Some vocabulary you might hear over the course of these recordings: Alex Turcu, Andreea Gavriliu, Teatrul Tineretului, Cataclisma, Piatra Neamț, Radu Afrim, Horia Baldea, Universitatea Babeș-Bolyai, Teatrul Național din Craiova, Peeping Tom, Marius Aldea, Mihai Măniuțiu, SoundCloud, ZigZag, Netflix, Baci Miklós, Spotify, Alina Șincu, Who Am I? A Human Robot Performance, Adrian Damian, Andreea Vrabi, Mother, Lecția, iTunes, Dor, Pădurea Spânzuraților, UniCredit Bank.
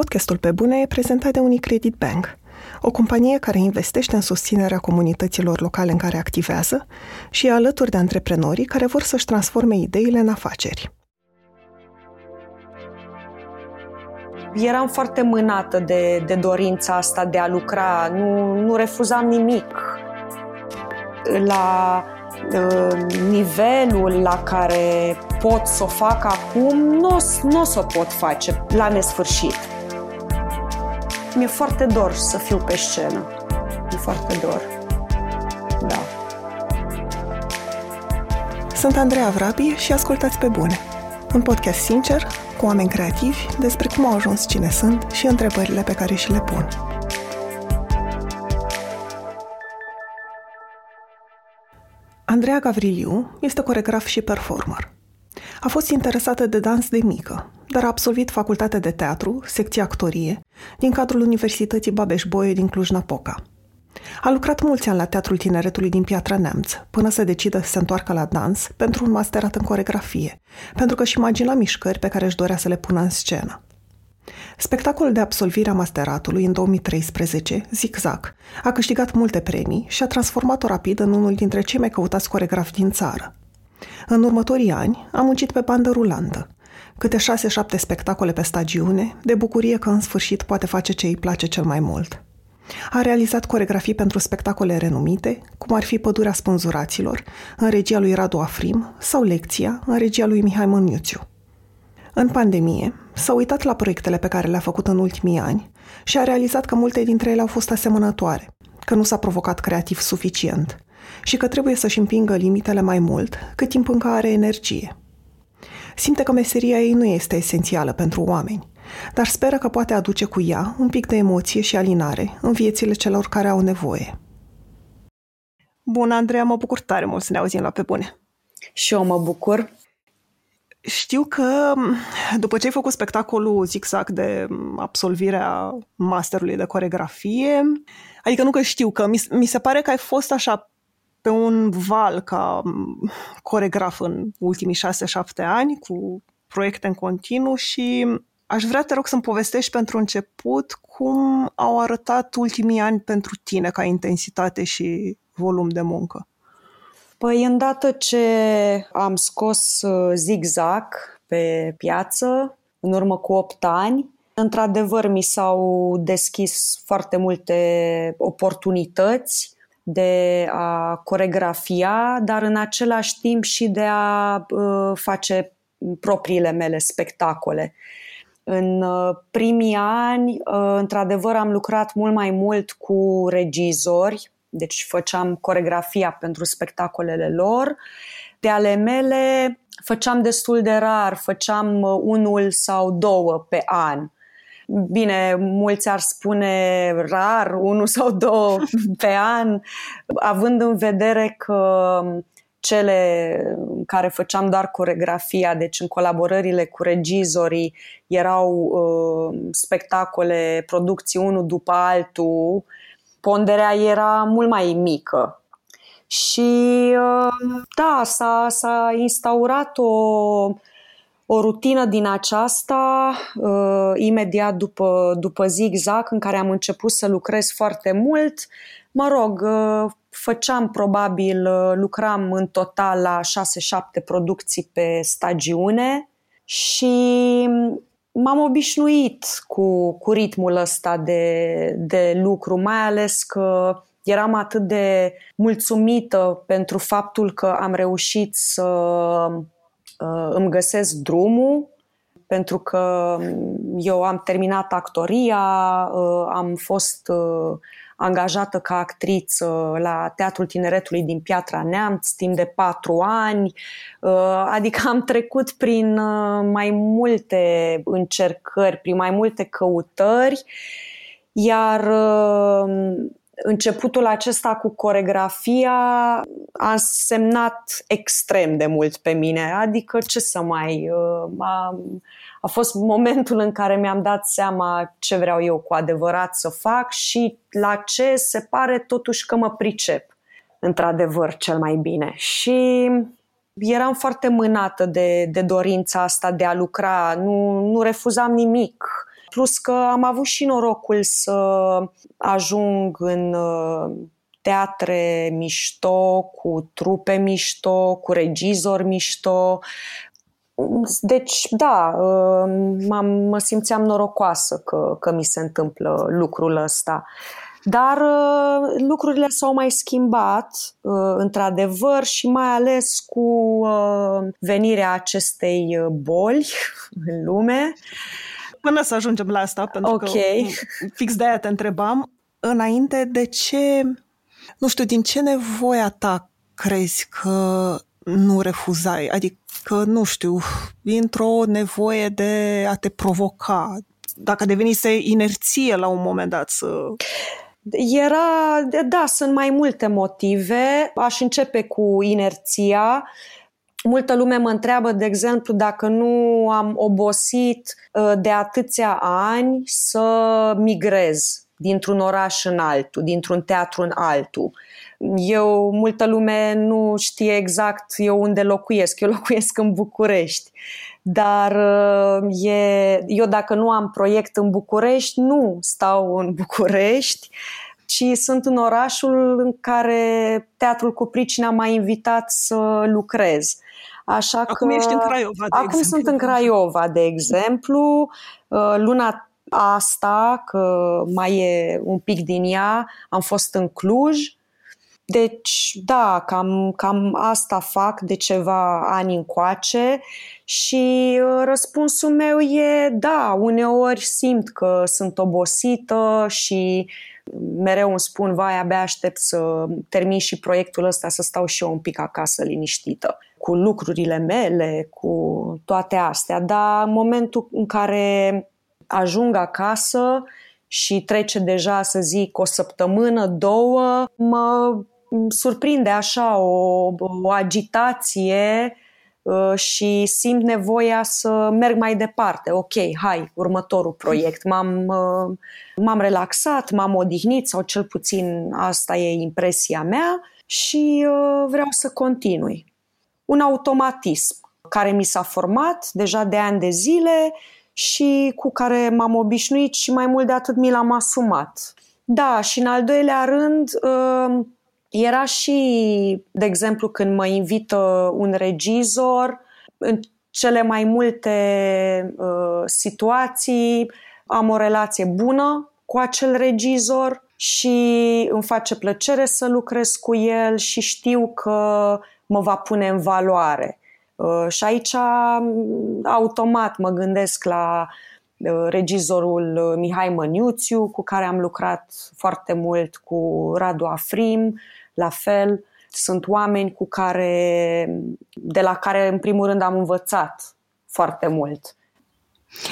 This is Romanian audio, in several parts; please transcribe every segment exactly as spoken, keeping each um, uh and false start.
Podcastul Pe Bune e prezentat de UniCredit Bank, o companie care investește în susținerea comunităților locale în care activează și e alături de antreprenorii care vor să-și transforme ideile în afaceri. Eram foarte mânată de, de dorința asta de a lucra, nu, nu refuzam nimic. La uh, nivelul la care pot să o fac acum, nu, nu o să o pot face la nesfârșit. Mi-e foarte dor să fiu pe scenă. Mi-e foarte dor. Da. Sunt Andreea Vrabi și ascultați Pe Bune, un podcast sincer, cu oameni creativi, despre cum au ajuns cine sunt și întrebările pe care și le pun. Andreea Gavriliu este coregraf și performer. A fost interesată de dans de mică, dar a absolvit facultatea de teatru, secția actorie, din cadrul Universității Babeș-Bolyai din Cluj-Napoca. A lucrat mulți ani la Teatrul Tineretului din Piatra Neamț, până se decidă să se întoarcă la dans pentru un masterat în coregrafie, pentru că își imagina mișcări pe care își dorea să le pună în scenă. Spectacolul de absolvire a masteratului în două mii treisprezece, ZigZag, a câștigat multe premii și a transformat-o rapid în unul dintre cei mai căutați coregrafi din țară. În următorii ani a muncit pe bandă rulantă, câte șase-șapte spectacole pe stagiune, de bucurie că în sfârșit poate face ce îi place cel mai mult. A realizat coregrafii pentru spectacole renumite, cum ar fi Pădurea Spânzuraților, în regia lui Radu Afrim, sau Lecția, în regia lui Mihai Măniuțiu. În pandemie, s-a uitat la proiectele pe care le-a făcut în ultimii ani și a realizat că multe dintre ele au fost asemănătoare, că nu s-a provocat creativ suficient și că trebuie să-și împingă limitele mai mult cât timp încă are energie. Simte că meseria ei nu este esențială pentru oameni, dar speră că poate aduce cu ea un pic de emoție și alinare în viețile celor care au nevoie. Bună, Andreea, mă bucur tare mult să ne auzim la Pe Bune. Și eu mă bucur. Știu că după ce ai făcut spectacolul ZigZag de absolvirea masterului de coregrafie, adică nu că știu, că mi, mi se pare că ai fost așa pe un val ca coregraf în ultimii șase-șapte ani, cu proiecte în continuu și aș vrea, te rog, să-mi povestești pentru început cum au arătat ultimii ani pentru tine ca intensitate și volum de muncă. Păi, îndată ce am scos ZigZag pe piață, în urmă cu opt ani, într-adevăr mi s-au deschis foarte multe oportunități de a coregrafia, dar în același timp și de a uh, face propriile mele spectacole. În uh, primii ani, uh, într-adevăr, am lucrat mult mai mult cu regizori, deci făceam coregrafia pentru spectacolele lor. De ale mele făceam destul de rar, făceam unul sau două pe an. Bine, mulți ar spune rar, unul sau două pe an, având în vedere că cele care făceam doar coregrafia, deci în colaborările cu regizorii, erau uh, spectacole, producții unul după altul, ponderea era mult mai mică. Și uh, da, s-a, s-a instaurat o... O rutină din aceasta, uh, imediat după, după ZigZag, în care am început să lucrez foarte mult. Mă rog, uh, făceam probabil, uh, lucram în total la șase-șapte producții pe stagiune și m-am obișnuit cu, cu ritmul ăsta de, de lucru, mai ales că eram atât de mulțumită pentru faptul că am reușit să îmi găsesc drumul, pentru că eu am terminat actoria, am fost angajată ca actriță la Teatrul Tineretului din Piatra Neamț timp de patru ani, adică am trecut prin mai multe încercări, prin mai multe căutări, iar începutul acesta cu coregrafia a însemnat extrem de mult pe mine, adică ce să mai... A, a fost momentul în care mi-am dat seama ce vreau eu cu adevărat să fac și la ce se pare totuși că mă pricep, într-adevăr, cel mai bine. Și eram foarte mânată de, de dorința asta de a lucra, nu, nu refuzam nimic. Plus că am avut și norocul să ajung în teatre mișto, cu trupe mișto, cu regizori mișto. Deci, da, m-am, mă simțeam norocoasă că, că mi se întâmplă lucrul ăsta. Dar lucrurile s-au mai schimbat, într-adevăr, și mai ales cu venirea acestei boli în lume. Până să ajungem la asta, pentru okay. că fix de-aia te întrebam. Înainte, de ce, nu știu, din ce nevoia ta crezi că nu refuzai? Adică, nu știu, dintr-o nevoie de a te provoca, dacă devenise inerție la un moment dat să... Era, da, sunt mai multe motive. Aș începe cu inerția. Multă lume mă întreabă, de exemplu, dacă nu am obosit de atâția ani să migrez dintr-un oraș în altul, dintr-un teatru în altul. Eu, multă lume nu știe exact eu unde locuiesc. Eu locuiesc în București. Dar e, eu dacă nu am proiect în București, nu stau în București, ci sunt în orașul în care Teatrul cu Pricina m-a invitat să lucrez. Așa acum că, ești în Craiova, de Acum exemplu. sunt în Craiova, de exemplu. Luna asta, că mai e un pic din ea, am fost în Cluj. Deci, da, cam, cam asta fac de ceva ani încoace și răspunsul meu e da, uneori simt că sunt obosită și mereu îmi spun, vai, abia aștept să termin și proiectul ăsta, să stau și eu un pic acasă liniștită cu lucrurile mele, cu toate astea, dar în momentul în care ajung acasă și trece deja, să zic, o săptămână, două, mă surprinde așa o, o agitație și simt nevoia să merg mai departe. Ok, hai, următorul proiect. M-am, m-am relaxat, m-am odihnit sau cel puțin asta e impresia mea și vreau să continui. Un automatism care mi s-a format deja de ani de zile și cu care m-am obișnuit și mai mult de atât mi l-am asumat. Da, și în al doilea rând era și, de exemplu, când mă invită un regizor, în cele mai multe situații am o relație bună cu acel regizor și îmi face plăcere să lucrez cu el și știu că mă va pune în valoare. Uh, și aici automat mă gândesc la uh, regizorul Mihai Măniuțiu, cu care am lucrat foarte mult, cu Radu Afrim, la fel. Sunt oameni cu care, de la care în primul rând am învățat foarte mult.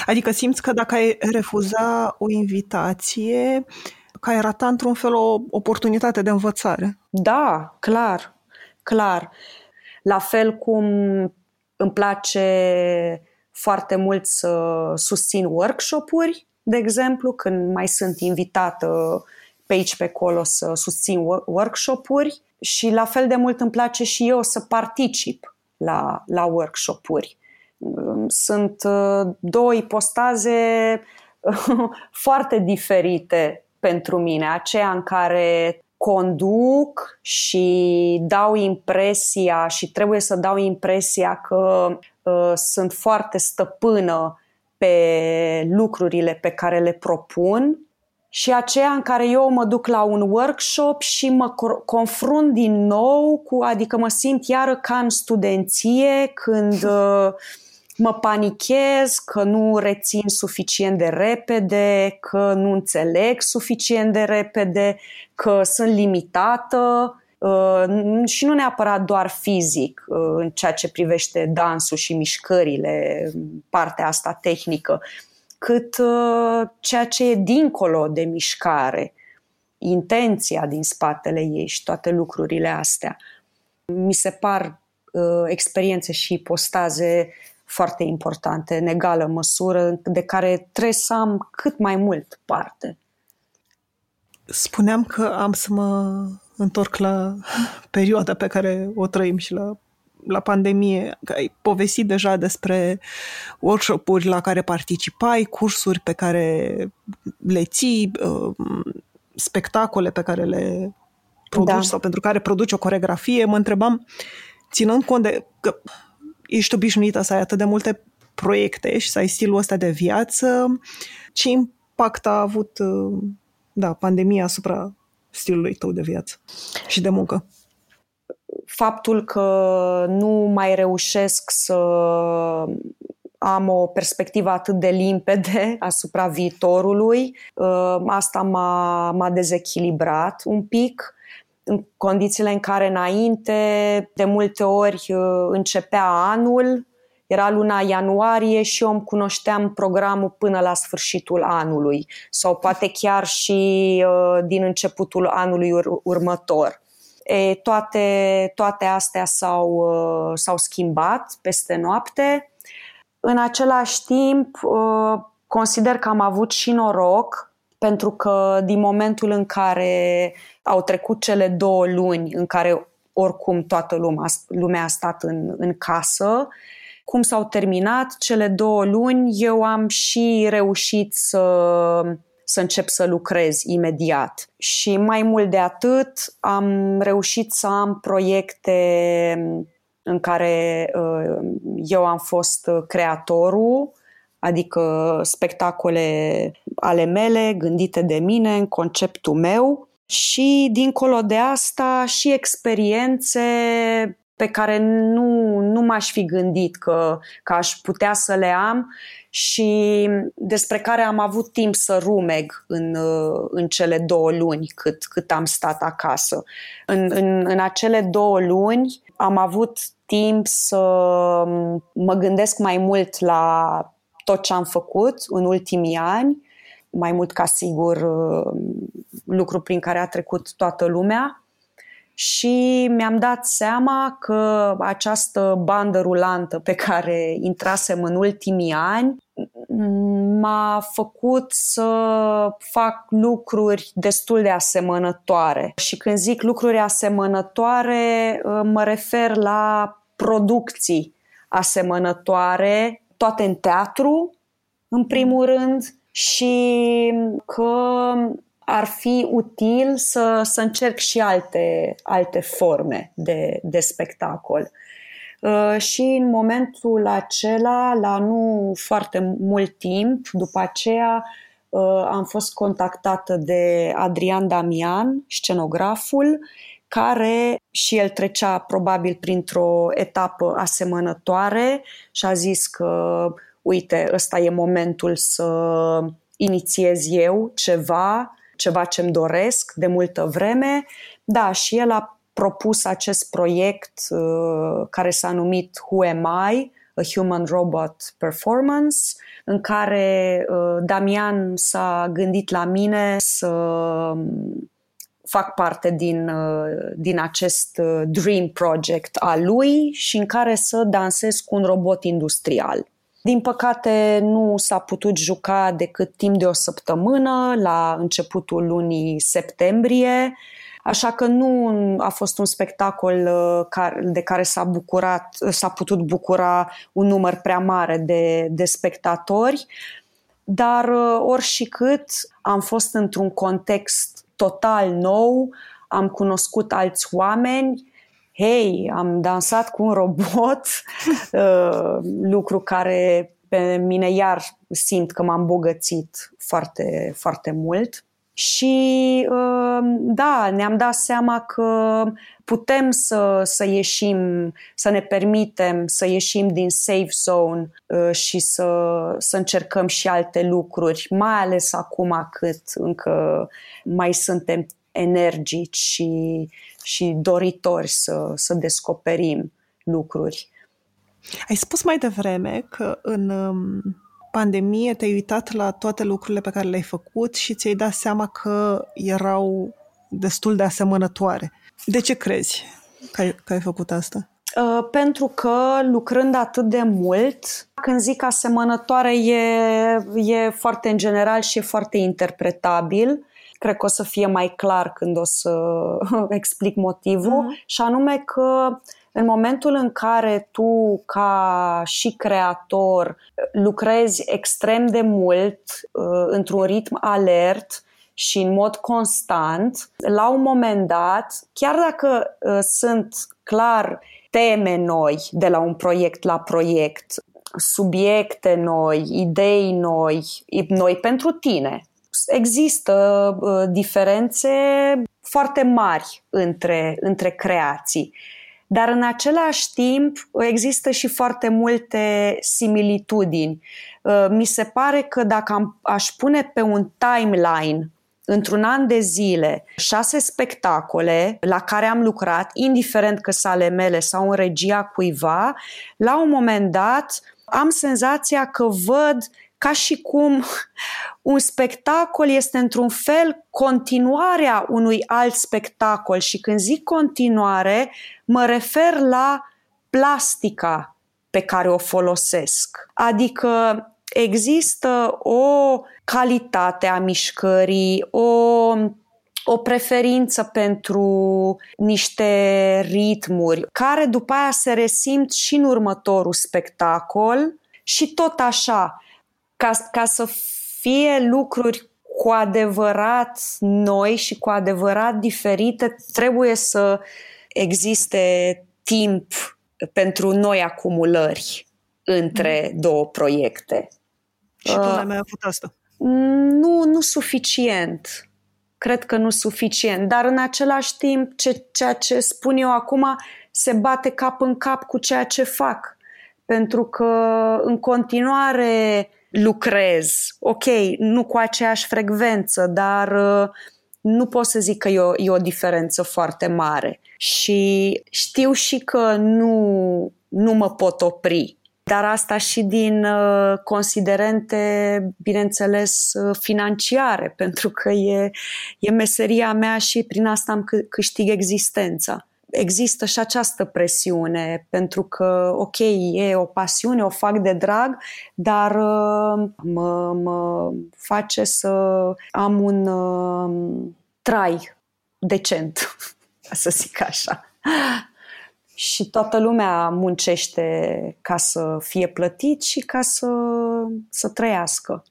Adică simți că dacă ai refuza o invitație, că ai rata într-un fel o oportunitate de învățare. Da, clar, clar. La fel cum îmi place foarte mult să susțin workshop-uri, de exemplu, când mai sunt invitată pe aici, pe acolo, să susțin workshop-uri și la fel de mult îmi place și eu să particip la, la workshop-uri. Sunt două ipostaze foarte diferite pentru mine, aceea în care conduc și dau impresia și trebuie să dau impresia că uh, sunt foarte stăpână pe lucrurile pe care le propun și aceea în care eu mă duc la un workshop și mă confrunt din nou cu, adică mă simt iară ca în studenție când uh, mă panichez, că nu rețin suficient de repede, că nu înțeleg suficient de repede, că sunt limitată și nu neapărat doar fizic în ceea ce privește dansul și mișcările, partea asta tehnică, cât ceea ce e dincolo de mișcare, intenția din spatele ei și toate lucrurile astea. Mi se par experiențe și ipostaze foarte importante, în egală măsură, de care trebuie să am cât mai mult parte. Spuneam că am să mă întorc la perioada pe care o trăim și la la pandemie, ai povestit deja despre workshop-uri la care participai, cursuri pe care le ții, spectacole pe care le produci, da, sau pentru care produci o coreografie. Mă întrebam, ținând cont de că ești obișnuită să ai atât de multe proiecte și să ai stilul ăsta de viață, ce impact a avut, da, pandemia asupra stilului tău de viață și de muncă? Faptul că nu mai reușesc să am o perspectivă atât de limpede asupra viitorului, asta m-a, m-a dezechilibrat un pic, în condițiile în care înainte de multe ori începea anul, era luna ianuarie și eu îmi cunoșteam programul până la sfârșitul anului sau poate chiar și din începutul anului ur- următor. E, toate, toate astea s-au, s-au schimbat peste noapte. În același timp, consider că am avut și noroc, pentru că din momentul în care au trecut cele două luni în care oricum toată lumea, lumea a stat în, în casă, cum s-au terminat cele două luni, eu am și reușit să, să încep să lucrez imediat. Și mai mult de atât, am reușit să am proiecte în care eu am fost creatorul, adică spectacole ale mele, gândite de mine, în conceptul meu, și dincolo de asta și experiențe pe care nu, nu m-aș fi gândit că, că aș putea să le am și despre care am avut timp să rumeg în, în cele două luni cât, cât am stat acasă. În, în, în acele două luni am avut timp să mă gândesc mai mult la tot ce am făcut în ultimii ani, mai mult ca sigur lucru prin care a trecut toată lumea, și mi-am dat seama că această bandă rulantă pe care intrasem în ultimii ani m-a făcut să fac lucruri destul de asemănătoare. Și când zic lucruri asemănătoare, mă refer la producții asemănătoare, toate în teatru, în primul rând, și că ar fi util să, să încerc și alte, alte forme de, de spectacol. Și în momentul acela, la nu foarte mult timp, după aceea am fost contactată de Adrian Damian, scenograful, care și el trecea probabil printr-o etapă asemănătoare și a zis că, uite, ăsta e momentul să inițiez eu ceva, ceva ce-mi doresc de multă vreme. Da, și el a propus acest proiect uh, care s-a numit Who Am I? A Human Robot Performance, în care uh, Damian s-a gândit la mine să fac parte din, uh, din acest uh, dream project al lui și în care să dansez cu un robot industrial. Din păcate nu s-a putut juca decât timp de o săptămână, la începutul lunii septembrie, așa că nu a fost un spectacol de care s-a, bucurat, s-a putut bucura un număr prea mare de, de spectatori, dar oricât am fost într-un context total nou, am cunoscut alți oameni. Hei, am dansat cu un robot, lucru care pe mine iar simt că m-am îmbogățit foarte, foarte mult. Și da, ne-am dat seama că putem să, să ieșim, să ne permitem să ieșim din safe zone și să, să încercăm și alte lucruri, mai ales acum cât încă mai suntem energici și, și doritori să, să descoperim lucruri. Ai spus mai devreme că în pandemie te-ai uitat la toate lucrurile pe care le-ai făcut și ți-ai dat seama că erau destul de asemănătoare. De ce crezi că ai, că ai făcut asta? Pentru că lucrând atât de mult, când zic asemănătoare, e, e foarte în general și e foarte interpretabil. Cred că o să fie mai clar când o să explic motivul, mm-hmm. și anume că În momentul în care tu, ca și creator, lucrezi extrem de mult, într-un ritm alert și în mod constant, la un moment dat, chiar dacă sunt clar teme noi de la un proiect la proiect, subiecte noi, idei noi, noi pentru tine, există uh, diferențe foarte mari între, între creații. Dar în același timp există și foarte multe similitudini. Uh, mi se pare că dacă am, aș pune pe un timeline într-un an de zile șase spectacole la care am lucrat, indiferent că sunt ale mele sau în regia cuiva, la un moment dat am senzația că văd ca și cum un spectacol este într-un fel continuarea unui alt spectacol. Și când zic continuare, mă refer la plastica pe care o folosesc. Adică există o calitate a mișcării, o, o preferință pentru niște ritmuri, care după aia se resimt și în următorul spectacol și tot așa. Ca, ca să fie lucruri cu adevărat noi și cu adevărat diferite, trebuie să existe timp pentru noi acumulări între mm. două proiecte. Și tu n-ai mai avut asta? Uh, nu, nu suficient. Cred că nu suficient. Dar în același timp, ce, ceea ce spun eu acum se bate cap în cap cu ceea ce fac. Pentru că în continuare lucrez, ok, nu cu aceeași frecvență, dar uh, nu pot să zic că e o, e o diferență foarte mare. Și știu și că nu, nu mă pot opri. Dar asta și din uh, considerente, bineînțeles, uh, financiare, pentru că e, e meseria mea și prin asta îmi c- câștig existența. Există și această presiune, pentru că, ok, e o pasiune, o fac de drag, dar uh, mă, mă face să am un uh, trai decent, ca să zic așa. Și toată lumea muncește ca să fie plătit și ca să, să trăiască.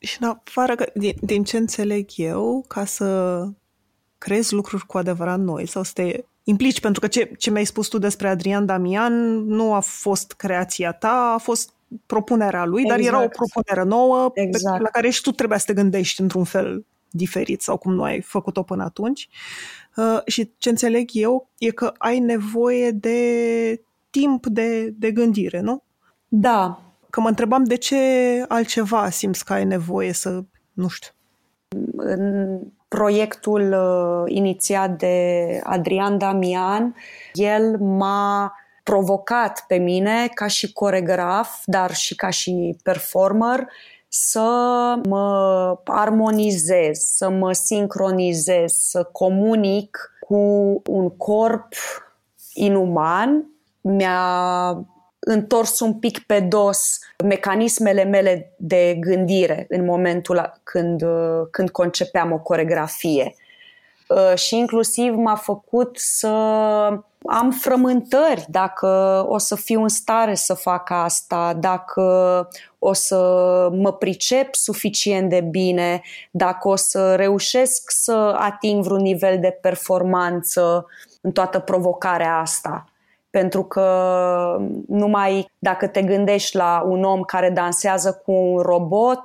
Și în afară, din, din ce înțeleg eu, ca să crezi lucruri cu adevărat noi sau să te implici, pentru că ce, ce mi-ai spus tu despre Adrian Damian nu a fost creația ta, a fost propunerea lui, exact. Dar era o propunere nouă, exact, pe, la care și tu trebuia să te gândești într-un fel diferit sau cum nu ai făcut-o până atunci. Uh, și ce înțeleg eu e că ai nevoie de timp de, de gândire, nu? Da. Că mă întrebam de ce altceva simți că ai nevoie să, nu știu. În proiectul uh, inițiat de Adrian Damian, el m-a provocat pe mine ca și coreograf, dar și ca și performer, să mă armonizez, să mă sincronizez, să comunic cu un corp inuman. Mi-a întors un pic pe dos mecanismele mele de gândire în momentul când, când concepeam o coreografie. Și inclusiv m-a făcut să am frământări dacă o să fiu în stare să fac asta, dacă o să mă pricep suficient de bine, dacă o să reușesc să ating vreun nivel de performanță în toată provocarea asta. Pentru că numai dacă te gândești la un om care dansează cu un robot,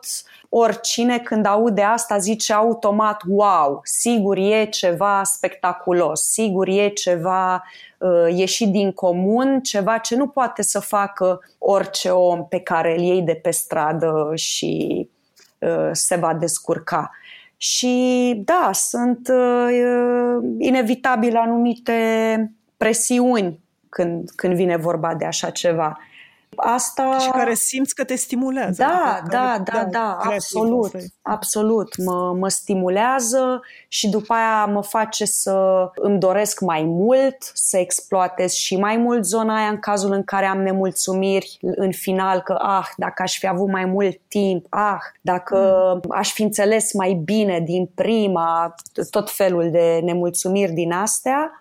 oricine când aude asta zice automat wow, sigur e ceva spectaculos, sigur e ceva uh, ieșit din comun, ceva ce nu poate să facă orice om pe care îl iei de pe stradă și uh, se va descurca. Și da, sunt uh, inevitabil anumite presiuni Când, când vine vorba de așa ceva. Asta... Și care simți că te stimulează. Da, da, da, da, absolut. Absolut. Mă, mă stimulează și după aia mă face să îmi doresc mai mult, să exploatez și mai mult zona aia în cazul în care am nemulțumiri în final, că ah, dacă aș fi avut mai mult timp, ah, dacă mm. aș fi înțeles mai bine din prima, tot felul de nemulțumiri din astea.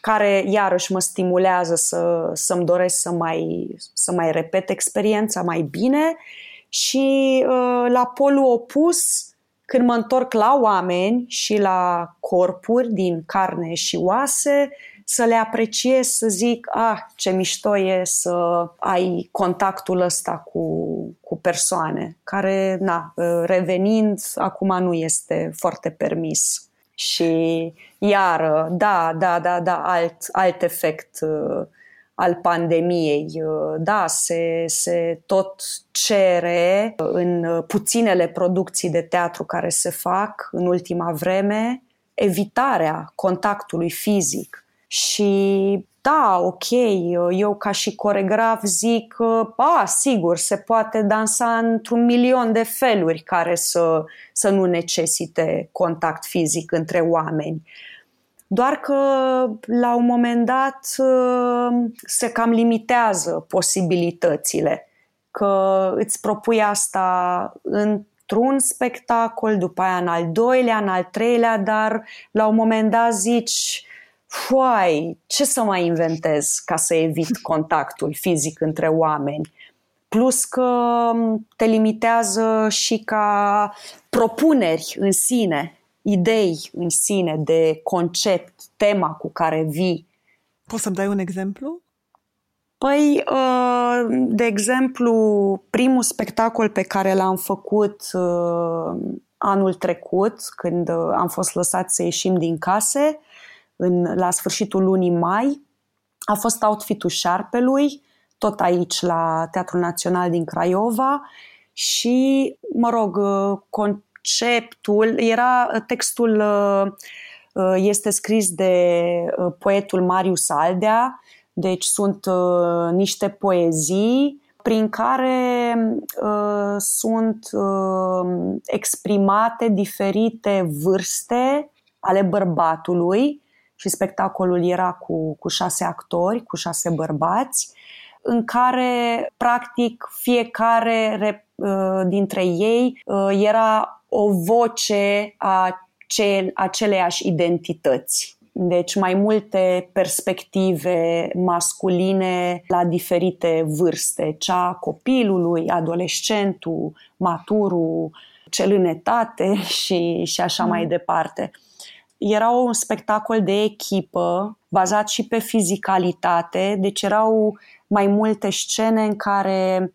care iarăși mă stimulează să, să-mi doresc să mai, să mai repet experiența mai bine. Și la polul opus, când mă întorc la oameni și la corpuri din carne și oase, să le apreciez, să zic, ah, ce mișto e să ai contactul ăsta cu, cu persoane, care, na, revenind, acum nu este foarte permis. Și iară, da, da, da, da, alt, alt efect uh, al pandemiei, uh, da, se, se tot cere în puținele producții de teatru care se fac în ultima vreme evitarea contactului fizic. Și da, ok, eu ca și coregraf zic, a, sigur, se poate dansa într-un milion de feluri care să, să nu necesite contact fizic între oameni. Doar că la un moment dat se cam limitează posibilitățile, că îți propui asta în într-un spectacol, după aia în al doilea, în al treilea, dar la un moment dat zici, Foai, ce să mai inventez ca să evit contactul fizic între oameni? Plus că te limitează și ca propuneri în sine, idei în sine de concept, tema cu care vii. Poți să-mi dai un exemplu? Păi, de exemplu, primul spectacol pe care l-am făcut anul trecut, când am fost lăsați să ieșim din case, În, la sfârșitul lunii mai, a fost Outfit-ul șarpelui, tot aici la Teatrul Național din Craiova și, mă rog, conceptul era, textul este scris de poetul Marius Aldea, deci sunt niște poezii prin care sunt exprimate diferite vârste ale bărbatului, și spectacolul era cu, cu șase actori, cu șase bărbați, în care, practic, fiecare rep, dintre ei era o voce a cel, aceleiași identități. Deci mai multe perspective masculine la diferite vârste, cea copilului, adolescentul, maturul, cel în etate și, și așa mm. mai departe. Era un spectacol de echipă, bazat și pe fizicalitate, deci erau mai multe scene în care,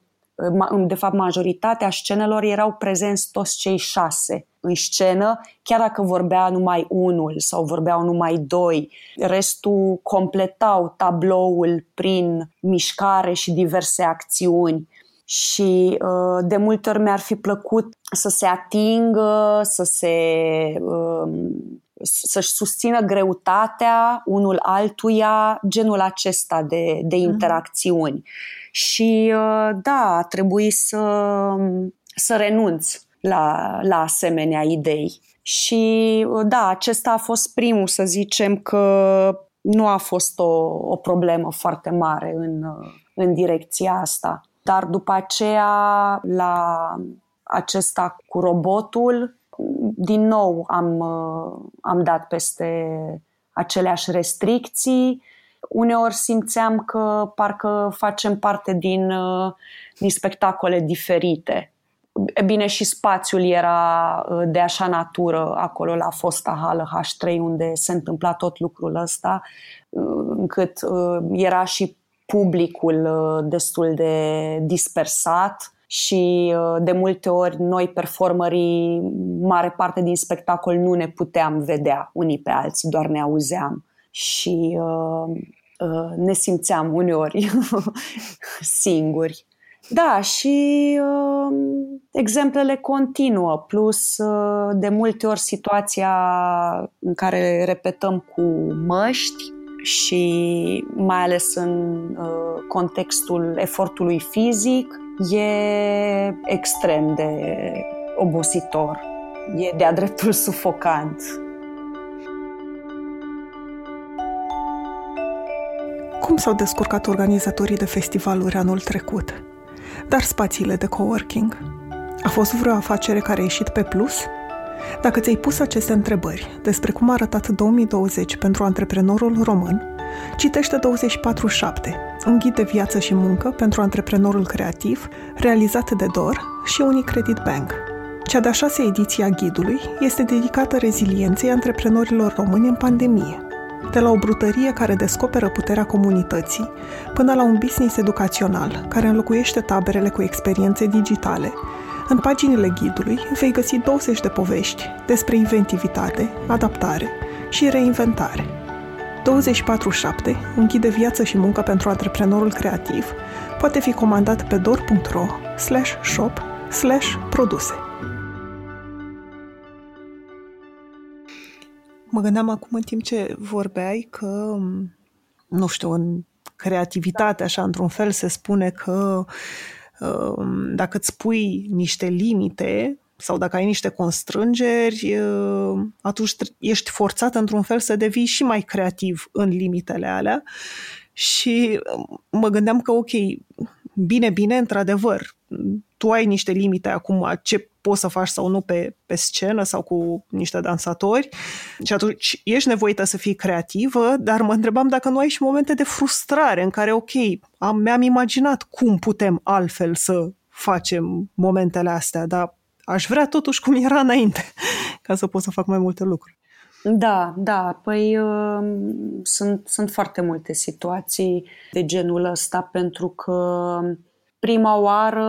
de fapt majoritatea scenelor, erau prezenți toți cei șase în scenă, chiar dacă vorbea numai unul sau vorbeau numai doi. Restul completau tabloul prin mișcare și diverse acțiuni. Și de multe ori mi-ar fi plăcut să se atingă, să se... să-și susțină greutatea unul altuia, genul acesta de, de interacțiuni. Și da, a trebuit să, să renunț la, la asemenea idei. Și da, acesta a fost primul, să zicem că nu a fost o, o problemă foarte mare în, în direcția asta. Dar după aceea, la acesta cu robotul, din nou am, am dat peste aceleași restricții. Uneori simțeam că parcă facem parte din, din spectacole diferite. Bine, și spațiul era de așa natură, acolo la fosta hală H trei, unde se întâmpla tot lucrul ăsta, încât era și publicul destul de dispersat. Și de multe ori noi, performerii, mare parte din spectacol nu ne puteam vedea unii pe alții, doar ne auzeam și uh, uh, ne simțeam uneori singuri. Da, și uh, exemplele continuă, plus uh, de multe ori situația în care repetăm cu măști și mai ales în uh, contextul efortului fizic, e extrem de obositor, e de-a dreptul sufocant. Cum s-au descurcat organizatorii de festivaluri anul trecut? Dar spațiile de coworking? A fost vreo afacere care a ieșit pe plus? Dacă ți-ai pus aceste întrebări despre cum a arătat două mii douăzeci pentru antreprenorul român, citește douăzeci și patru șapte, un ghid de viață și muncă pentru antreprenorul creativ, realizat de Dor și UniCredit Bank. Cea de-a șasea ediție a ghidului este dedicată rezilienței antreprenorilor români în pandemie, de la o brutărie care descoperă puterea comunității, până la un business educațional care înlocuiește taberele cu experiențe digitale. În paginile ghidului vei găsi douăzeci de povești despre inventivitate, adaptare și reinventare. douăzeci și patru șapte, un ghid de viață și muncă pentru antreprenorul creativ, poate fi comandat pe dor punct ro slash shop slash produse. Mă gândeam acum, în timp ce vorbeai, că, nu știu, în creativitate, așa, într-un fel se spune că dacă îți pui niște limite sau dacă ai niște constrângeri, atunci ești forțat într-un fel să devii și mai creativ în limitele alea. Și mă gândeam că, ok, bine, bine, într-adevăr, tu ai niște limite acum, ce poți să faci sau nu pe, pe scenă sau cu niște dansatori și atunci ești nevoită să fii creativă, dar mă întrebam dacă nu ai și momente de frustrare în care, ok, am, mi-am imaginat cum putem altfel să facem momentele astea, dar aș vrea totuși cum era înainte, ca să pot să fac mai multe lucruri. Da, da, păi uh, sunt, sunt foarte multe situații de genul ăsta, pentru că prima oară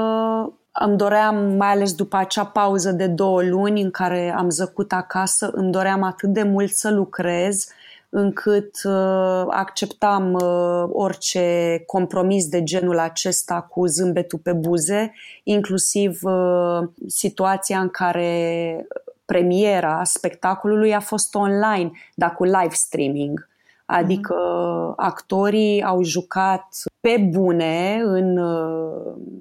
îmi doream, mai ales după acea pauză de două luni în care am zăcut acasă, îmi doream atât de mult să lucrez încât uh, acceptam uh, orice compromis de genul acesta cu zâmbetul pe buze, inclusiv uh, situația în care premiera spectacolului a fost online, dar cu live streaming. Adică actorii au jucat pe bune în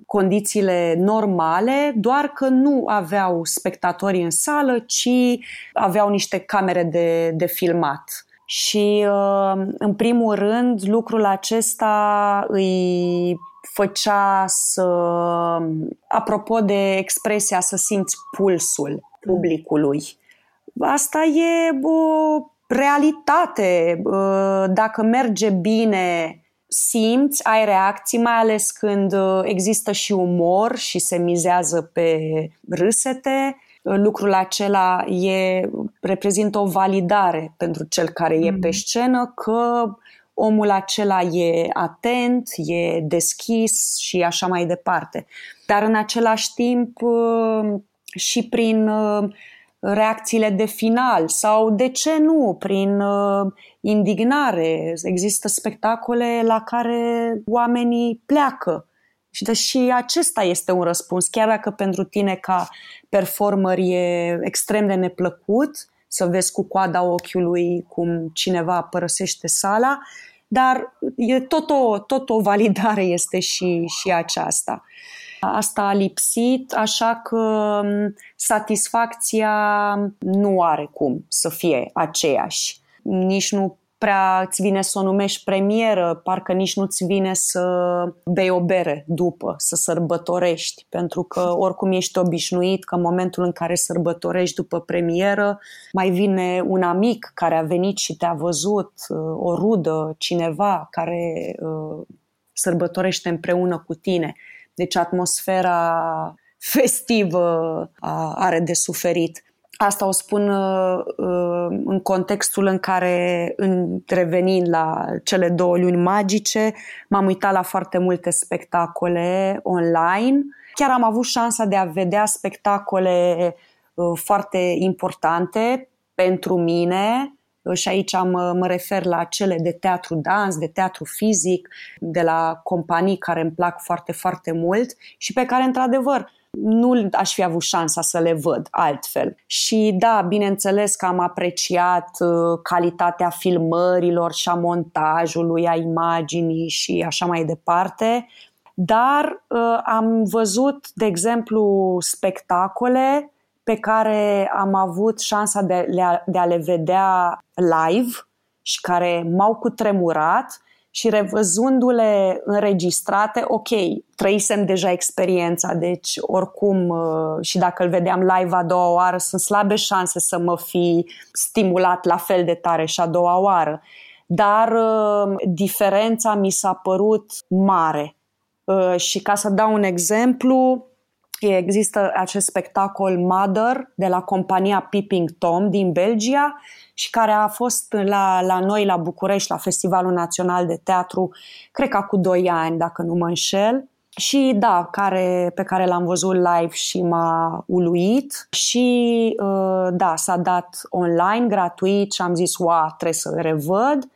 condițiile normale, doar că nu aveau spectatori în sală, ci aveau niște camere de, de filmat. Și în primul rând lucrul acesta îi făcea să, apropo de expresia, să simți pulsul publicului. Asta e o realitate. Dacă merge bine, simți, ai reacții, mai ales când există și umor și se mizează pe râsete. Lucrul acela e, reprezintă o validare pentru cel care e pe scenă că omul acela e atent, e deschis și așa mai departe. Dar în același timp și prin reacțiile de final sau, de ce nu, prin indignare. Există spectacole la care oamenii pleacă. Și deși acesta este un răspuns, chiar dacă pentru tine ca performer e extrem de neplăcut să vezi cu coada ochiului cum cineva părăsește sala, dar e tot o, tot o validare este și, și aceasta. Asta a lipsit, așa că satisfacția nu are cum să fie aceeași. Nici nu prea îți vine să o numești premieră, parcă nici nu îți vine să bei o bere după, să sărbătorești, pentru că oricum ești obișnuit că în momentul în care sărbătorești după premieră, mai vine un amic care a venit și te-a văzut, o rudă, cineva care sărbătorește împreună cu tine. Deci atmosfera festivă are de suferit. Asta o spun în contextul în care, revenind la cele două luni magice, m-am uitat la foarte multe spectacole online. Chiar am avut șansa de a vedea spectacole foarte importante pentru mine. Și aici mă, mă refer la cele de teatru dans, de teatru fizic, de la companii care îmi plac foarte, foarte mult și pe care, într-adevăr, nu aș fi avut șansa să le văd altfel. Și da, bineînțeles că am apreciat calitatea filmărilor și a montajului, a imaginii și așa mai departe, dar am văzut, de exemplu, spectacole pe care am avut șansa de, de a le vedea live și care m-au cutremurat și revăzându-le înregistrate, ok, trăisem deja experiența, deci oricum și dacă îl vedeam live a doua oară, sunt slabe șanse să mă fi stimulat la fel de tare și a doua oară. Dar diferența mi s-a părut mare. Și ca să dau un exemplu, există acest spectacol Mother de la compania Peeping Tom din Belgia și care a fost la, la noi la București, la Festivalul Național de Teatru, cred că acum doi ani, dacă nu mă înșel. Și da, care, pe care l-am văzut live și m-a uluit și da, s-a dat online, gratuit și am zis, wow, trebuie să-l revăd.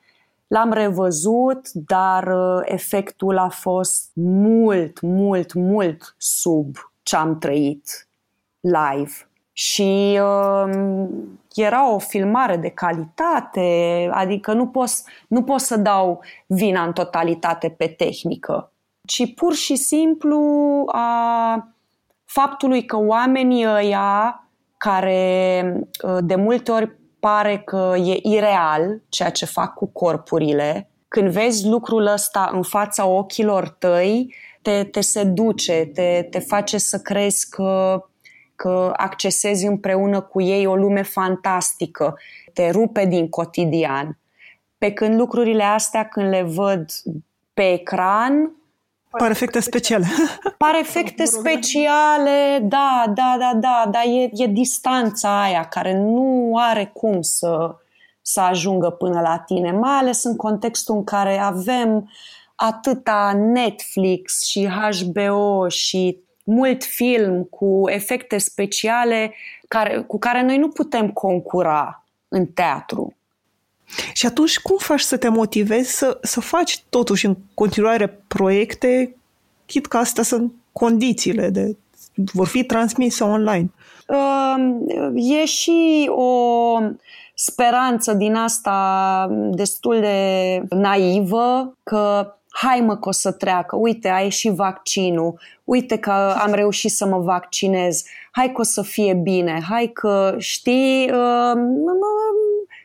L-am revăzut, dar efectul a fost mult, mult, mult sub ce am trăit live. Și uh, era o filmare de calitate, adică nu pot, nu pot să dau vina în totalitate pe tehnică, ci pur și simplu a faptului că oamenii ăia, care de multe ori pare că e ireal ceea ce fac cu corpurile, când vezi lucrul ăsta în fața ochilor tăi, te, te seduce, te, te face să crezi că, că accesezi împreună cu ei o lume fantastică, te rupe din cotidian. Pe când lucrurile astea, când le văd pe ecran... Pare efecte speciale. Pare efecte speciale, da, da, da, da, dar e, e distanța aia care nu are cum să, să ajungă până la tine, mai ales în contextul în care avem atâta Netflix și H B O și mult film cu efecte speciale care, cu care noi nu putem concura în teatru. Și atunci cum faci să te motivezi să, să faci totuși în continuare proiecte, chit că astea sunt condițiile de vor fi transmise online? E și o speranță din asta destul de naivă că hai mă că o să treacă, uite a ieșit vaccinul, uite că am reușit să mă vaccinez, hai că o să fie bine, hai că știi...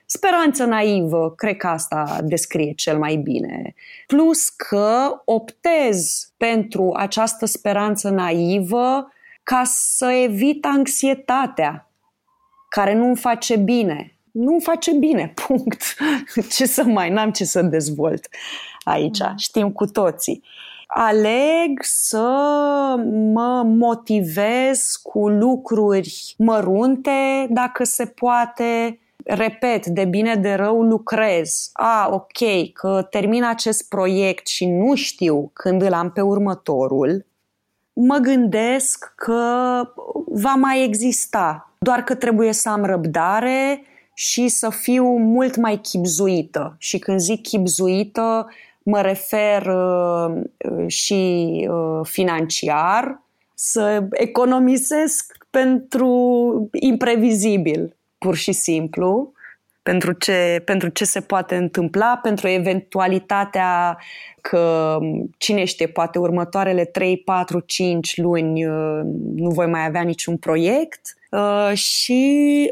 Speranță naivă, cred că asta descrie cel mai bine. Plus că optez pentru această speranță naivă ca să evit anxietatea, care nu-mi face bine. Nu-mi face bine, punct. Ce să mai, n-am ce să dezvolt aici, știm cu toții. Aleg să mă motivez cu lucruri mărunte, dacă se poate. Repet, de bine de rău lucrez. A, ok, că termin acest proiect și nu știu când îl am pe următorul, mă gândesc că va mai exista, doar că trebuie să am răbdare și să fiu mult mai chibzuită. Și când zic chibzuită, mă refer uh, și uh, financiar, să economisesc pentru imprevizibil. Pur și simplu, pentru ce, pentru ce se poate întâmpla, pentru eventualitatea că, cine știe, poate următoarele trei, patru, cinci luni nu voi mai avea niciun proiect și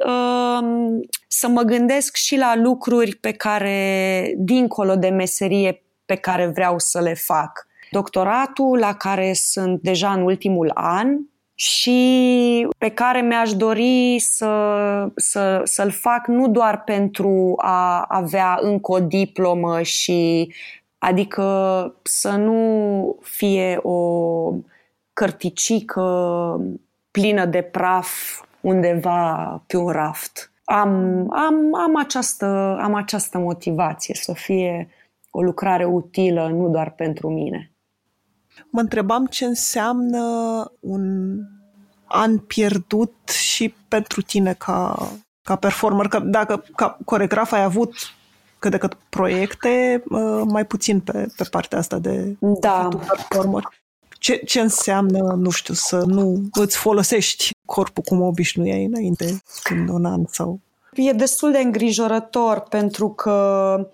să mă gândesc și la lucruri pe care, dincolo de meserie, pe care vreau să le fac. Doctoratul, la care sunt deja în ultimul an, și pe care mi-aș dori să, să, să-l fac nu doar pentru a avea încă o diplomă și adică să nu fie o cărticică plină de praf undeva pe un raft. Am, am, am, această, am această motivație să fie o lucrare utilă, nu doar pentru mine. Mă întrebam ce înseamnă un an pierdut și pentru tine ca, ca performer. Că dacă ca coreograf ai avut cât de cât proiecte, mai puțin pe, pe partea asta de da. Performer. Ce, ce înseamnă, nu știu, să nu îți folosești corpul cum obișnuiai înainte, în un an sau... E destul de îngrijorător pentru că,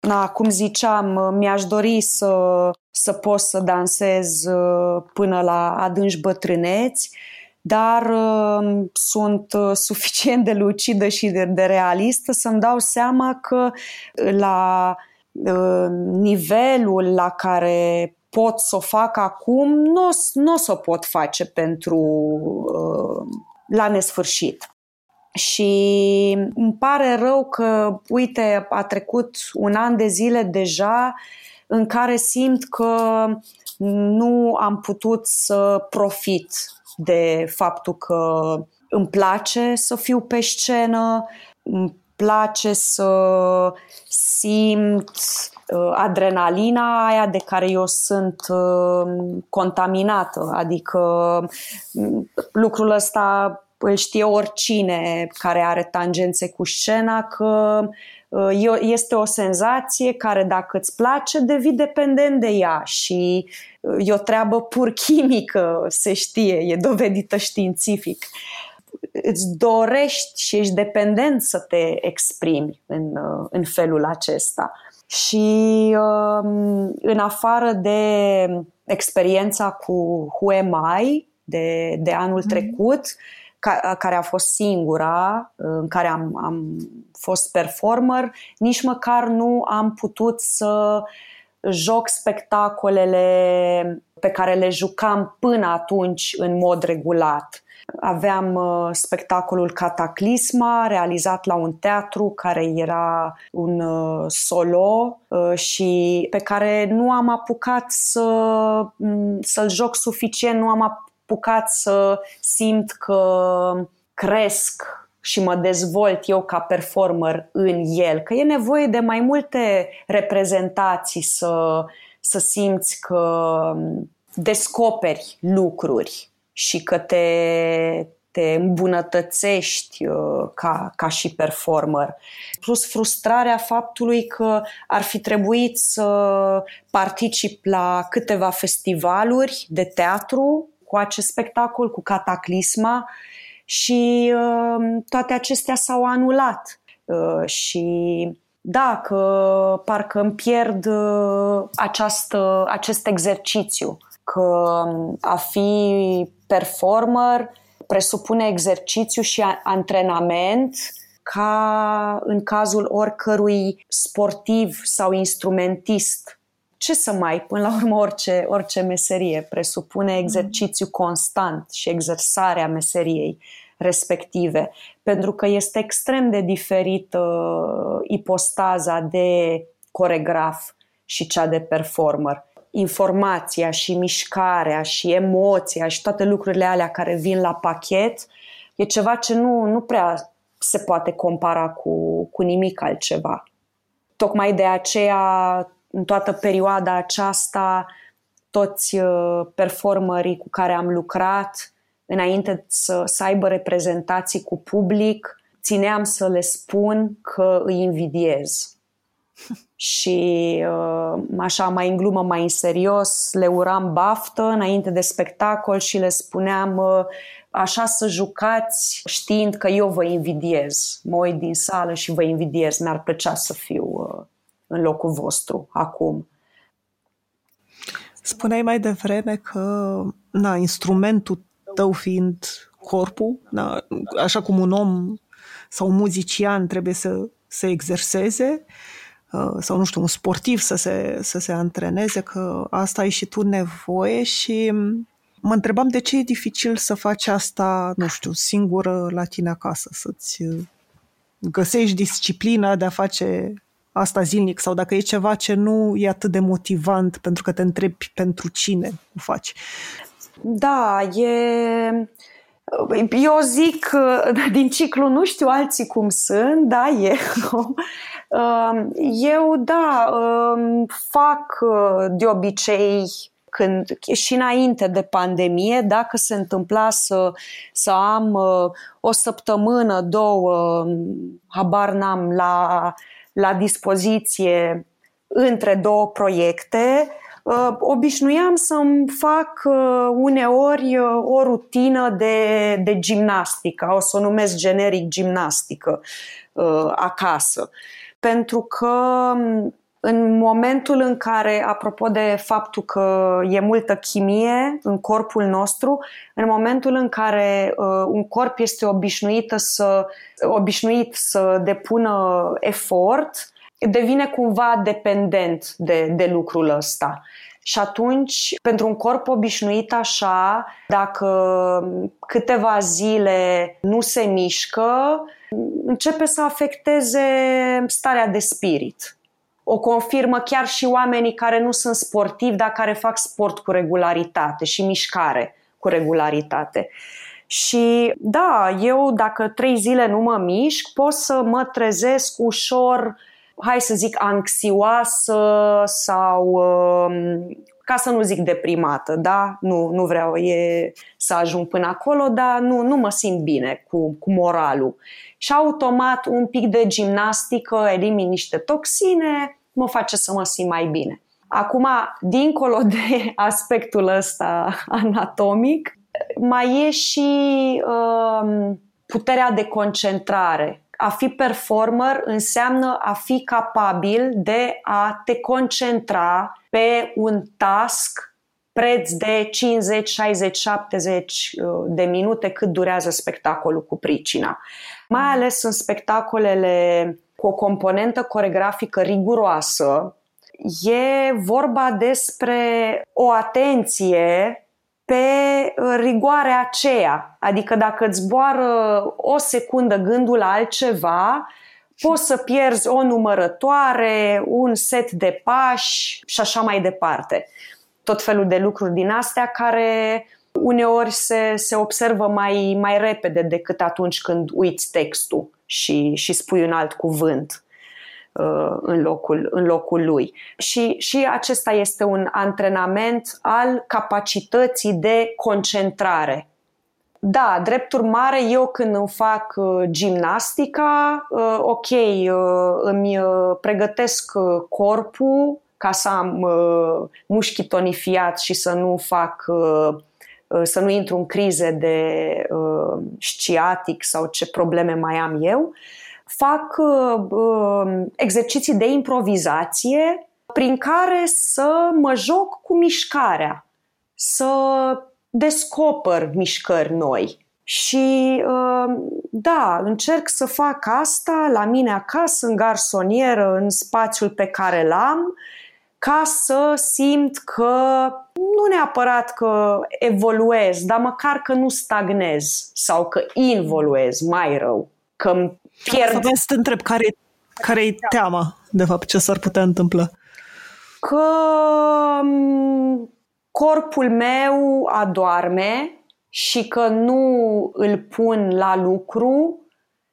na, cum ziceam, mi-aș dori să... să pot să dansez până la adânci bătrâneți, dar sunt suficient de lucidă și de, de realistă să-mi dau seama că la nivelul la care pot să o fac acum, nu, nu o să pot face pentru la nesfârșit. Și îmi pare rău că, uite, a trecut un an de zile deja în care simt că nu am putut să profit de faptul că îmi place să fiu pe scenă, îmi place să simt adrenalina aia de care eu sunt contaminată, adică lucrul ăsta îl știe oricine care are tangențe cu scena, că este o senzație care, dacă îți place, devii dependent de ea și e o treabă pur chimică, se știe, e dovedită științific. Îți dorești și ești dependent să te exprimi în, în felul acesta. Și în afară de experiența cu Who Am I? de, de anul mm. trecut, care a fost singura în care am, am fost performer, nici măcar nu am putut să joc spectacolele pe care le jucam până atunci în mod regulat. Aveam spectacolul Cataclisma, realizat la un teatru, care era un solo și pe care nu am apucat să, să-l joc suficient, nu am apucat Pucat să simt că cresc și mă dezvolt eu ca performer în el, că e nevoie de mai multe reprezentații să, să simți că descoperi lucruri și că te, te îmbunătățești ca, ca și performer. Plus frustrarea faptului că ar fi trebuit să particip la câteva festivaluri de teatru cu acest spectacol, cu Cataclisma, și uh, toate acestea s-au anulat. Uh, și da, că parcă îmi pierd uh, această, acest exercițiu, că a fi performer presupune exercițiu și a- antrenament, ca în cazul oricărui sportiv sau instrumentist. Ce să mai, până la urmă, orice, orice meserie presupune exercițiu constant și exersarea meseriei respective, pentru că este extrem de diferită uh, ipostaza de coregraf și cea de performer. Informația și mișcarea și emoția și toate lucrurile alea care vin la pachet e ceva ce nu, nu prea se poate compara cu, cu nimic altceva. Tocmai de aceea, în toată perioada aceasta, toți performerii cu care am lucrat, înainte să, să aibă reprezentații cu public, țineam să le spun că îi invidiez. Și așa, mai în glumă, mai în serios, le uram baftă înainte de spectacol și le spuneam: așa să jucați știind că eu vă invidiez. Mă uit din sală și vă invidiez, mi-ar plăcea să fiu în locul vostru acum. Spuneai mai devreme că na, instrumentul tău fiind corpul, na, așa cum un om sau un muzician trebuie să se exerseze, sau nu știu, un sportiv să se, să se antreneze, că asta ai și tu nevoie. Și mă întrebam de ce e dificil să faci asta, nu știu, singură la tine acasă, să-ți găsești disciplina de a face asta zilnic, sau dacă e ceva ce nu e atât de motivant, pentru că te întrebi pentru cine o faci. Da, e... eu zic, din ciclu, nu știu alții cum sunt, da, eu. Eu, da, fac de obicei, când, și înainte de pandemie, dacă se întâmpla să, să am o săptămână, două, habar n-am, la... la dispoziție între două proiecte, obișnuiam să-mi fac uneori o rutină de, de gimnastică, o să o numesc generic gimnastică, acasă. Pentru că în momentul în care, apropo de faptul că e multă chimie în corpul nostru, în momentul în care uh, un corp este obișnuit să, obișnuit să depună efort, devine cumva dependent de, de lucrul ăsta. Și atunci, pentru un corp obișnuit așa, dacă câteva zile nu se mișcă, începe să afecteze starea de spirit. O confirmă chiar și oamenii care nu sunt sportivi, dar care fac sport cu regularitate și mișcare cu regularitate. Și da, eu dacă trei zile nu mă mișc, pot să mă trezesc ușor, hai să zic, anxioasă sau, ca să nu zic deprimată, da? Nu, nu vreau e să ajung până acolo, dar nu, nu mă simt bine cu, cu moralul. Și automat un pic de gimnastică, elimin niște toxine, mă face să mă simt mai bine. Acum, dincolo de aspectul ăsta anatomic, mai e și uh, puterea de concentrare. A fi performer înseamnă a fi capabil de a te concentra pe un task preț de cincizeci, șaizeci, șaptezeci de minute cât durează spectacolul cu pricina. Mai ales în spectacolele cu o componentă coreografică riguroasă, e vorba despre o atenție pe rigoarea aceea. Adică dacă îți zboară o secundă gândul la altceva, poți să pierzi o numărătoare, un set de pași și așa mai departe. Tot felul de lucruri din astea care uneori se, se observă mai, mai repede decât atunci când uiți textul și, și spui un alt cuvânt în locul, în locul lui. Și, și acesta este un antrenament al capacității de concentrare. Da, drept urmare, eu când îmi fac gimnastica, ok, îmi pregătesc corpul ca să am mușchii tonifiați și să nu fac, să nu intru în crize de sciatic sau ce probleme mai am eu. Fac uh, exerciții de improvizație prin care să mă joc cu mișcarea, să descoper mișcări noi. Și uh, da, încerc să fac asta la mine acasă, în garsonieră, în spațiul pe care l-am, ca să simt că nu neapărat că evoluez, dar măcar că nu stagnez sau că involuez, mai rău, că pierd. Vreau să te întreb, care, care-i teama, de fapt, ce s-ar putea întâmpla? Că corpul meu adoarme și că nu îl pun la lucru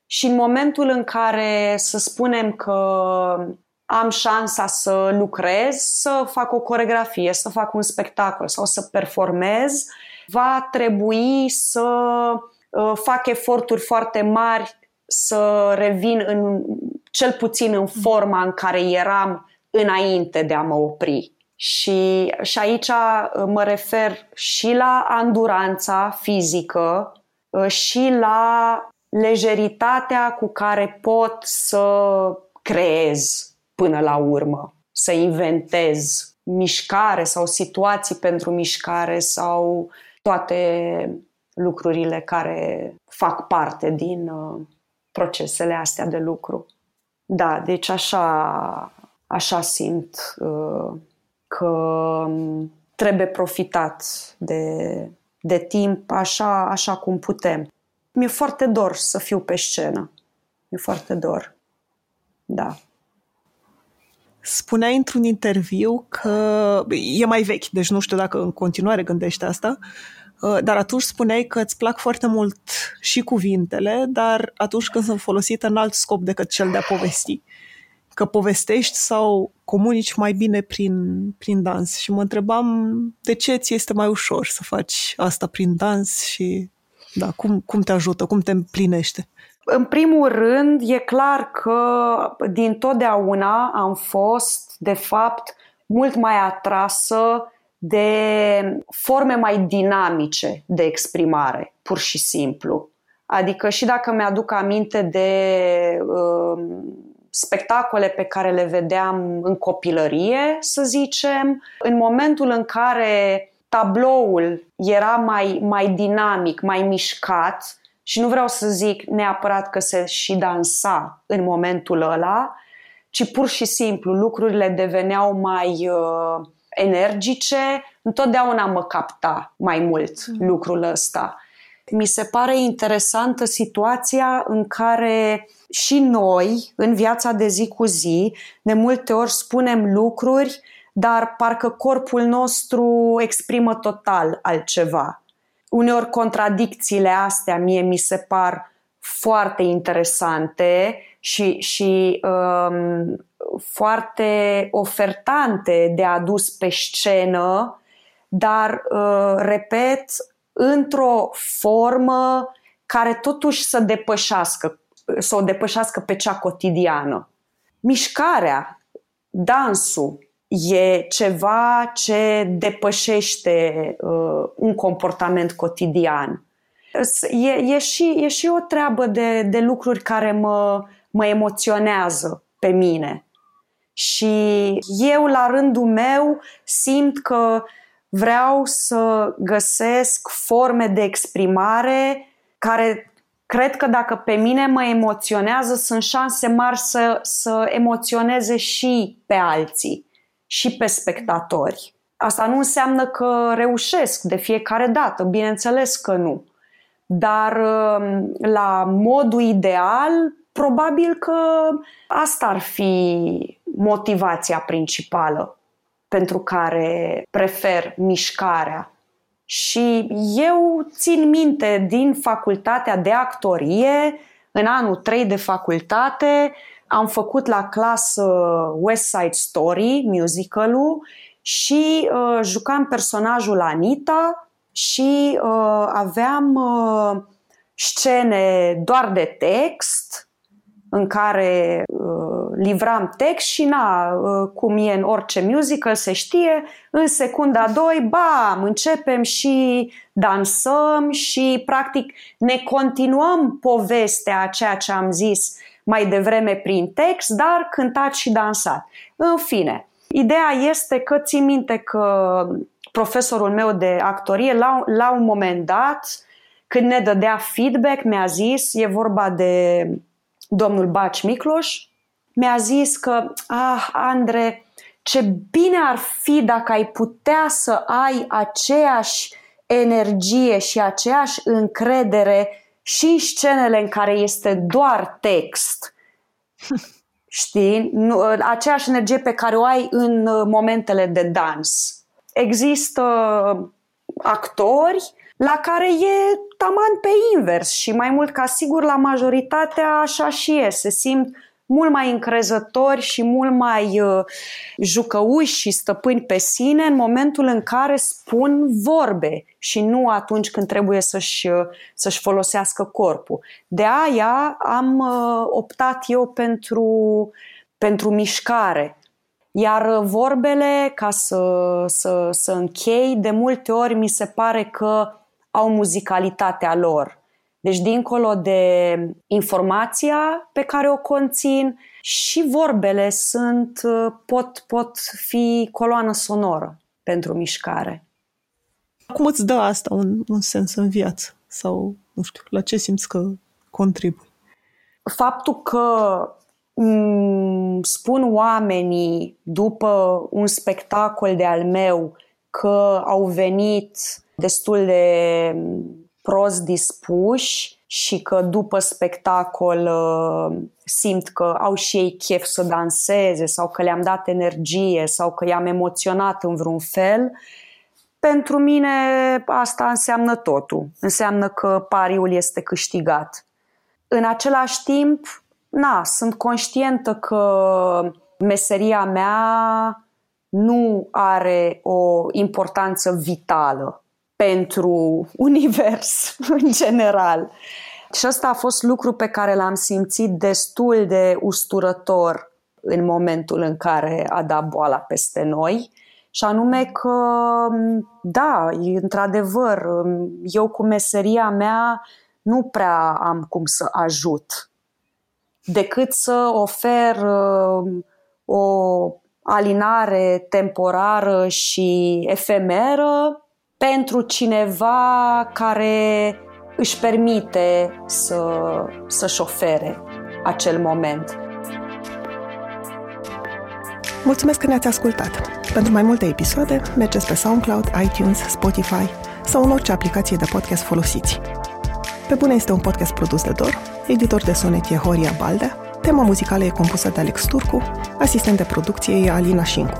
și în momentul în care, să spunem că am șansa să lucrez, să fac o coreografie, să fac un spectacol sau să performez, va trebui să fac eforturi foarte mari să revin în, cel puțin în forma în care eram înainte de a mă opri. Și, și aici mă refer și la anduranța fizică și la lejeritatea cu care pot să creez până la urmă, să inventez mișcare sau situații pentru mișcare sau toate lucrurile care fac parte din uh, procesele astea de lucru. Da, deci așa, așa simt uh, că trebuie profitat de, de timp așa, așa cum putem. Mi-e foarte dor să fiu pe scenă. Mi-e foarte dor. Da. Spuneai într-un interviu că e mai vechi, deci nu știu dacă în continuare gândești asta, dar atunci spuneai că îți plac foarte mult și cuvintele, dar atunci când sunt folosite în alt scop decât cel de a povesti. Că povestești sau comunici mai bine prin, prin dans. Și mă întrebam de ce ți este mai ușor să faci asta prin dans și da, cum, cum te ajută, cum te împlinește. În primul rând, e clar că din totdeauna am fost, de fapt, mult mai atrasă de forme mai dinamice de exprimare, pur și simplu. Adică și dacă mi-aduc aminte de uh, spectacole pe care le vedeam în copilărie, să zicem, în momentul în care tabloul era mai, mai dinamic, mai mișcat, și nu vreau să zic neapărat că se și dansa în momentul ăla, ci pur și simplu lucrurile deveneau mai uh, energice, întotdeauna mă capta mai mult mm. lucrul ăsta. Mi se pare interesantă situația în care și noi, în viața de zi cu zi, de multe ori spunem lucruri, dar parcă corpul nostru exprimă total altceva. Uneori contradicțiile astea mie mi se par foarte interesante și, și um, foarte ofertante de adus pe scenă, dar, uh, repet, într-o formă care totuși să depășească, să o depășească pe cea cotidiană. Mișcarea, dansul, e ceva ce depășește uh, un comportament cotidian. E, e, și, e și o treabă de, de lucruri care mă, mă emoționează pe mine. Și eu, la rândul meu, simt că vreau să găsesc forme de exprimare care, cred că dacă pe mine mă emoționează, sunt șanse mari să, să emoționeze și pe alții, și pe spectatori. Asta nu înseamnă că reușesc de fiecare dată, bineînțeles că nu. Dar la modul ideal, probabil că asta ar fi motivația principală pentru care prefer mișcarea. Și eu țin minte din facultatea de actorie, în anul trei de facultate, am făcut la clasă West Side Story, musical-ul, și uh, jucam personajul Anita și uh, aveam uh, scene doar de text, în care uh, livram text și na, uh, cum e în orice musical, se știe, în secunda doi, bam, începem și dansăm și practic ne continuăm povestea, ceea ce am zis mai devreme prin text, dar cântat și dansat. În fine, ideea este că țin minte că profesorul meu de actorie la, la un moment dat, când ne dădea feedback, mi-a zis, e vorba de domnul Baci Miklós, mi-a zis că, ah, Andre, ce bine ar fi dacă ai putea să ai aceeași energie și aceeași încredere și în scenele în care este doar text. Știi? Aceeași energie pe care o ai în momentele de dans. Există actori la care e taman pe invers și mai mult ca sigur la majoritatea așa și e. Se simt mult mai încrezători și mult mai uh, jucăuși și stăpâni pe sine în momentul în care spun vorbe și nu atunci când trebuie să-și, să-și folosească corpul. De aia am uh, optat eu pentru, pentru mișcare. Iar vorbele, ca să, să, să închei, de multe ori mi se pare că au muzicalitatea lor. Deci, dincolo de informația pe care o conțin, și vorbele sunt, pot, pot fi coloană sonoră pentru mișcare. Cum îți dă asta un, un sens în viață? Sau, nu știu, la ce simți că contribuie? Faptul că m- spun oamenii după un spectacol de al meu că au venit destul de prost dispuși și că după spectacol simt că au și ei chef să danseze sau că le-am dat energie sau că i-am emoționat în vreun fel, pentru mine asta înseamnă totul. Înseamnă că pariul este câștigat. În același timp, na, sunt conștientă că meseria mea nu are o importanță vitală pentru univers în general. Și ăsta a fost lucru pe care l-am simțit destul de usturător în momentul în care a dat boala peste noi. Și anume că, da, într-adevăr, eu cu meseria mea nu prea am cum să ajut, decât să ofer o alinare temporară și efemeră pentru cineva care își permite să, să-și ofere acel moment. Mulțumesc că ne-ați ascultat! Pentru mai multe episoade, mergeți pe SoundCloud, iTunes, Spotify sau în orice aplicație de podcast folosiți. Pe bune este un podcast produs de Dor, editor de sunet e Horia Baldea, tema muzicală e compusă de Alex Turcu, asistent de producție e Alina Șincu.